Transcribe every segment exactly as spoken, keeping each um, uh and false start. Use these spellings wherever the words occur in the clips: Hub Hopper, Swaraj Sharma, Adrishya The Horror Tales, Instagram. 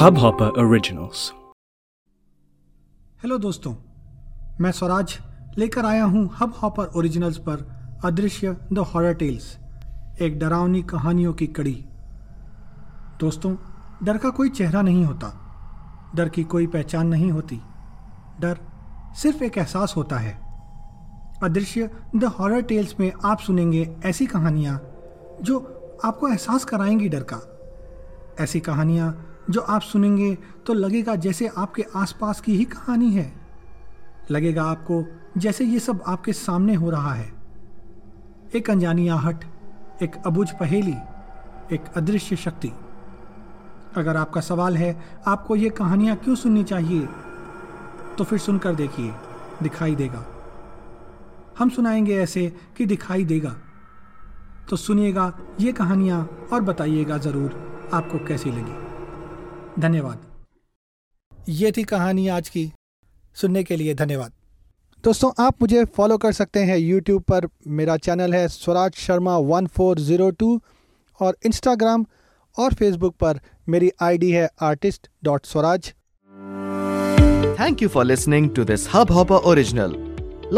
Hub hopper originals. Hello दोस्तों, मैं स्वराज लेकर आया हूं हब हॉपर ओरिजिनल्स पर अदृश्य द हॉरर टेल्स, एक डरावनी कहानियों की कड़ी। दोस्तों, डर का कोई चेहरा नहीं होता, डर की कोई पहचान नहीं होती, डर सिर्फ एक एहसास होता है। अदृश्य द हॉरर टेल्स में आप सुनेंगे ऐसी कहानियां जो आपको एहसास कराएंगी डर का। ऐसी कहानियां जो आप सुनेंगे तो लगेगा जैसे आपके आसपास की ही कहानी है, लगेगा आपको जैसे ये सब आपके सामने हो रहा है। एक अनजानी आहट, एक अबुझ पहेली, एक अदृश्य शक्ति। अगर आपका सवाल है आपको ये कहानियाँ क्यों सुननी चाहिए, तो फिर सुनकर देखिए, दिखाई देगा। हम सुनाएंगे ऐसे कि दिखाई देगा, तो सुनिएगा ये कहानियाँ और बताइएगा ज़रूर आपको कैसी लगी। धन्यवाद। ये थी कहानी आज की, सुनने के लिए धन्यवाद। दोस्तों, आप मुझे फॉलो कर सकते हैं यूट्यूब पर, मेरा चैनल है Swaraj Sharma one four zero two, और इंस्टाग्राम और फेसबुक पर मेरी आईडी है artist dot Swaraj. Thank you for listening to this Hub Hopper original.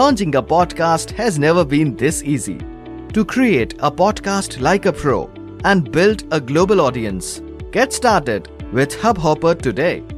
Launching a podcast has never been this easy. To create a podcast like a pro and build a global audience, get started with Hub Hopper today.